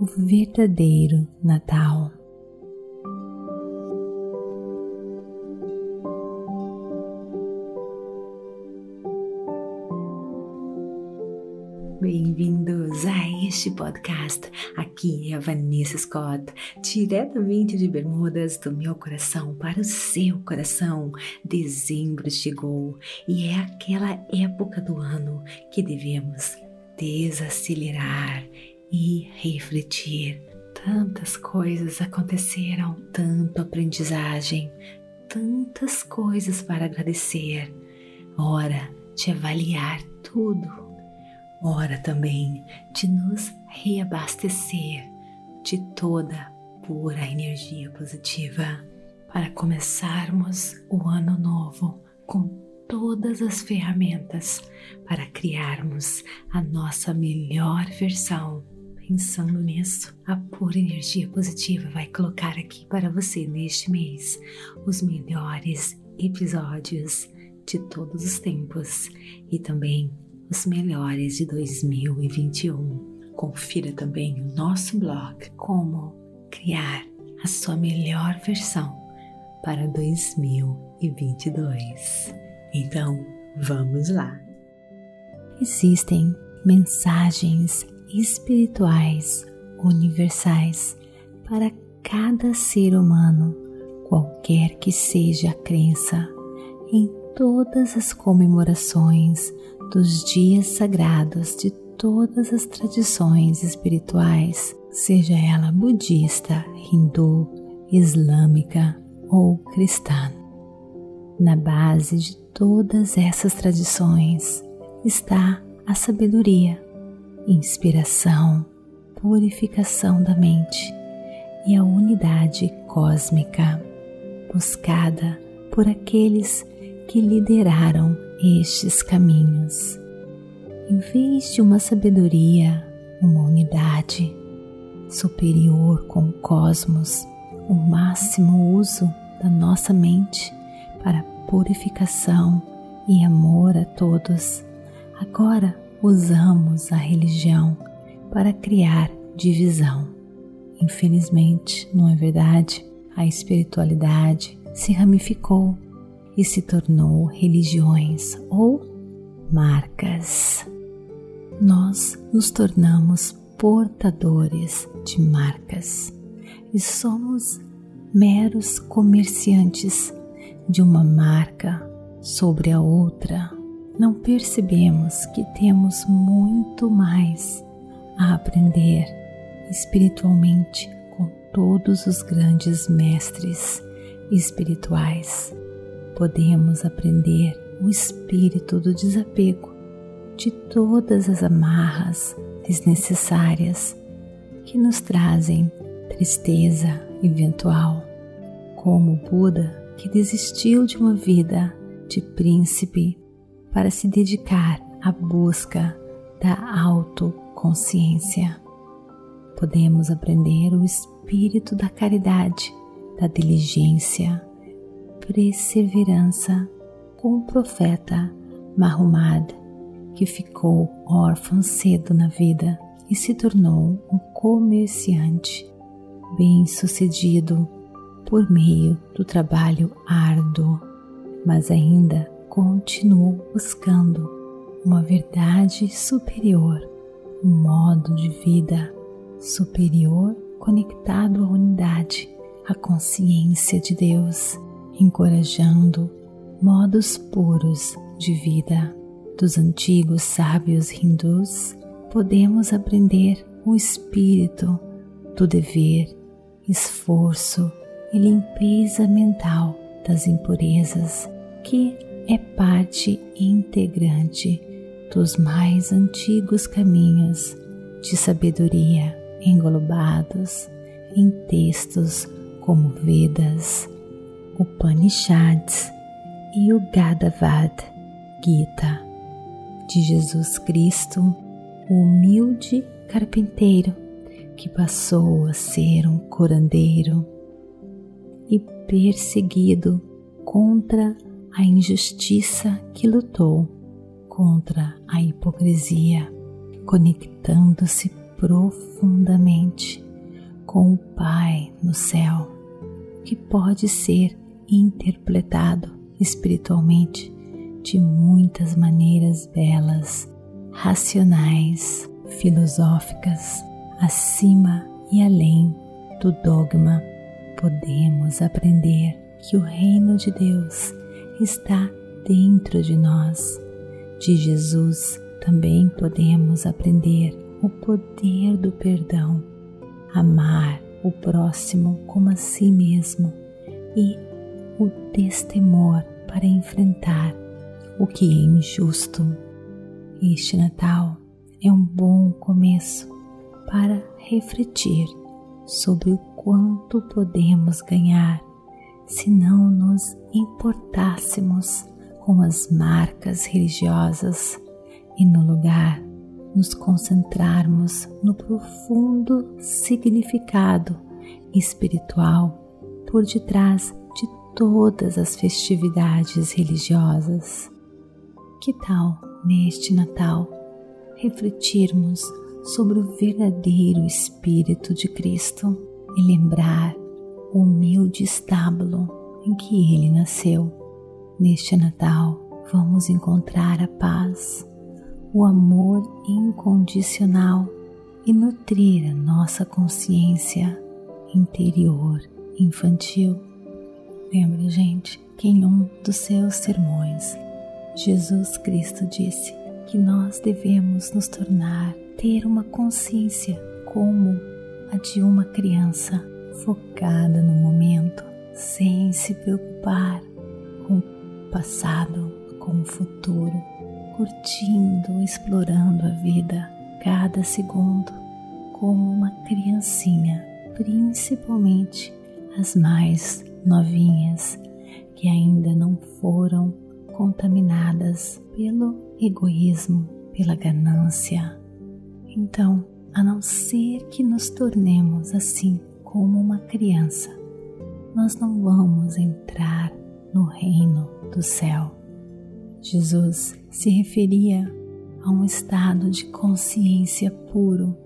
o verdadeiro Natal. Bem-vindos a este podcast. Aqui é a Vanessa Scott, diretamente de Bermudas, do meu coração para o seu coração. Dezembro chegou e é aquela época do ano que devemos desacelerar e refletir. Tantas coisas aconteceram, tanta aprendizagem, tantas coisas para agradecer. Hora de avaliar tudo. Hora também de nos reabastecer de toda pura energia positiva para começarmos o ano novo com todas as ferramentas para criarmos a nossa melhor versão. Pensando nisso, a Pura Energia Positiva vai colocar aqui para você neste mês os melhores episódios de todos os tempos e também os melhores de 2021. Confira também o nosso blog Como Criar a Sua Melhor Versão para 2022. Então, vamos lá! Existem mensagens espirituais universais para cada ser humano, qualquer que seja a crença, em todas as comemorações dos dias sagrados de todas as tradições espirituais, seja ela budista, hindu, islâmica ou cristã. Na base de todas essas tradições está a sabedoria, inspiração, purificação da mente e a unidade cósmica, buscada por aqueles que lideraram estes caminhos. Em vez de uma sabedoria, uma unidade superior com o cosmos, o máximo uso da nossa mente para purificação e amor a todos, agora usamos a religião para criar divisão. Infelizmente, não é verdade? A espiritualidade se ramificou e se tornou religiões ou marcas. Nós nos tornamos portadores de marcas e somos meros comerciantes de uma marca sobre a outra. Não percebemos que temos muito mais a aprender espiritualmente com todos os grandes mestres espirituais. Podemos aprender o espírito do desapego de todas as amarras desnecessárias que nos trazem tristeza eventual, como o Buda, que desistiu de uma vida de príncipe para se dedicar à busca da autoconsciência. Podemos aprender o espírito da caridade, da diligência, perseverança com o profeta Muhammad, que ficou órfão cedo na vida e se tornou um comerciante bem-sucedido por meio do trabalho árduo, mas ainda continuou buscando uma verdade superior, um modo de vida superior conectado à unidade, à consciência de Deus, encorajando modos puros de vida. Dos antigos sábios hindus, podemos aprender o espírito do dever, esforço e limpeza mental das impurezas, que é parte integrante dos mais antigos caminhos de sabedoria englobados em textos como Vedas, Upanishads e o Bhagavad Gita de Jesus Cristo, o humilde carpinteiro que passou a ser um curandeiro e perseguido contra a injustiça, que lutou contra a hipocrisia, conectando-se profundamente com o Pai no céu, que pode ser interpretado espiritualmente de muitas maneiras belas, racionais, filosóficas, acima e além do dogma. Podemos aprender que o reino de Deus está dentro de nós. De Jesus também podemos aprender o poder do perdão, amar o próximo como a si mesmo e o destemor para enfrentar o que é injusto. Este Natal é um bom começo para refletir sobre o quanto podemos ganhar se não nos importássemos com as marcas religiosas e, no lugar, nos concentrarmos no profundo significado espiritual por detrás de todas as festividades religiosas. Que tal, neste Natal, refletirmos sobre o verdadeiro Espírito de Cristo e lembrar o humilde estábulo em que Ele nasceu? Neste Natal, vamos encontrar a paz, o amor incondicional e nutrir a nossa consciência interior infantil. Lembra, gente, que em um dos seus sermões, Jesus Cristo disse que nós devemos nos tornar, ter uma consciência como a de uma criança, focada no momento, sem se preocupar com o passado, com o futuro, curtindo, explorando a vida, cada segundo, como uma criancinha, principalmente as mais novinhas, que ainda não foram contaminadas pelo egoísmo, pela ganância. Então, a não ser que nos tornemos assim como uma criança, nós não vamos entrar no reino do céu. Jesus se referia a um estado de consciência puro,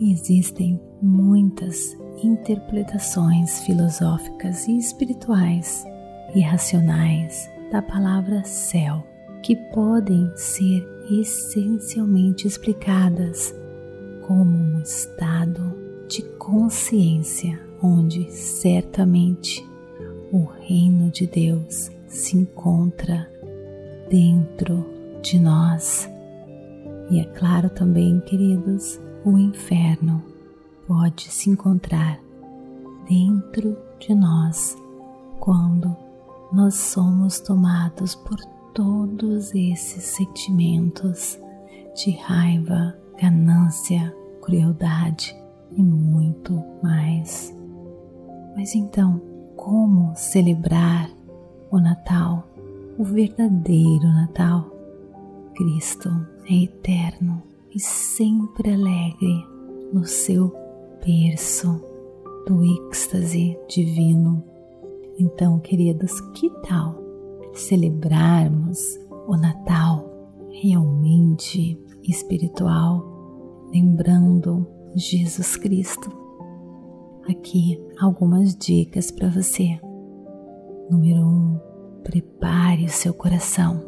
e existem muitas interpretações filosóficas e espirituais e racionais da palavra céu, que podem ser essencialmente explicadas como um estado de consciência onde certamente o reino de Deus se encontra dentro de nós. E é claro também, queridos, o inferno pode se encontrar dentro de nós quando nós somos tomados por todos esses sentimentos de raiva, ganância, crueldade e muito mais. Mas então, como celebrar o Natal, o verdadeiro Natal? Cristo é eterno e sempre alegre no seu berço do êxtase divino. Então, queridos, que tal celebrarmos o Natal realmente espiritual, lembrando Jesus Cristo? Aqui algumas dicas para você. Número 1, prepare o seu coração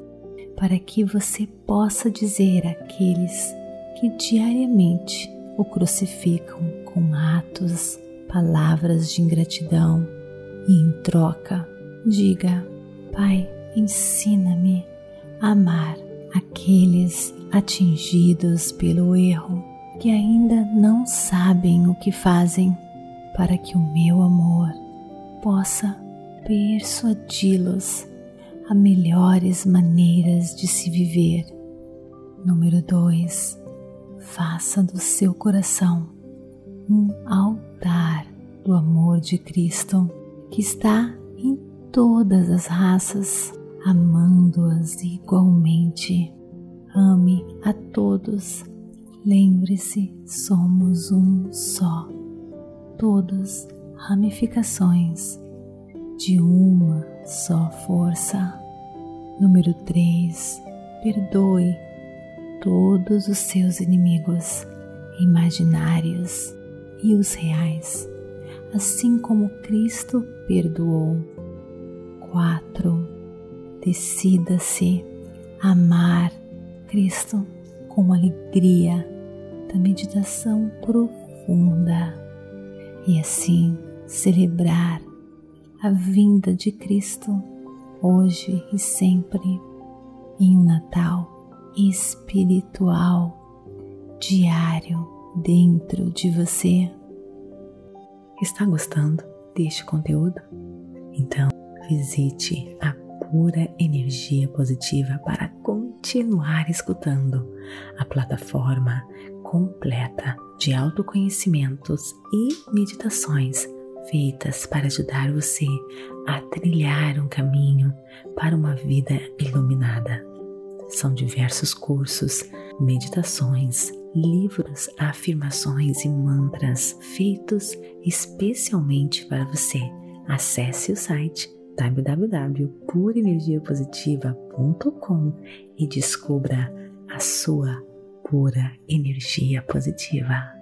para que você possa dizer àqueles que diariamente o crucificam com atos, palavras de ingratidão, e em troca, diga: Pai, ensina-me a amar aqueles atingidos pelo erro, que ainda não sabem o que fazem, para que o meu amor possa persuadi-los a melhores maneiras de se viver. Número 2, faça do seu coração um altar do amor de Cristo, que está em todas as raças, amando-as igualmente. Ame a todos. Lembre-se, somos um só. Todos ramificações de uma só força. Número 3, perdoe todos os seus inimigos imaginários e os reais, assim como Cristo perdoou. 4. Decida-se a amar Cristo com alegria da meditação profunda e assim celebrar a vinda de Cristo hoje e sempre em um Natal espiritual diário dentro de você. Está gostando deste conteúdo? Então visite a Pura Energia Positiva para continuar escutando a plataforma completa de autoconhecimentos e meditações feitas para ajudar você a trilhar um caminho para uma vida iluminada. São diversos cursos, meditações, livros, afirmações e mantras feitos especialmente para você. Acesse o site www.purenergiapositiva.com e descubra a sua pura energia positiva.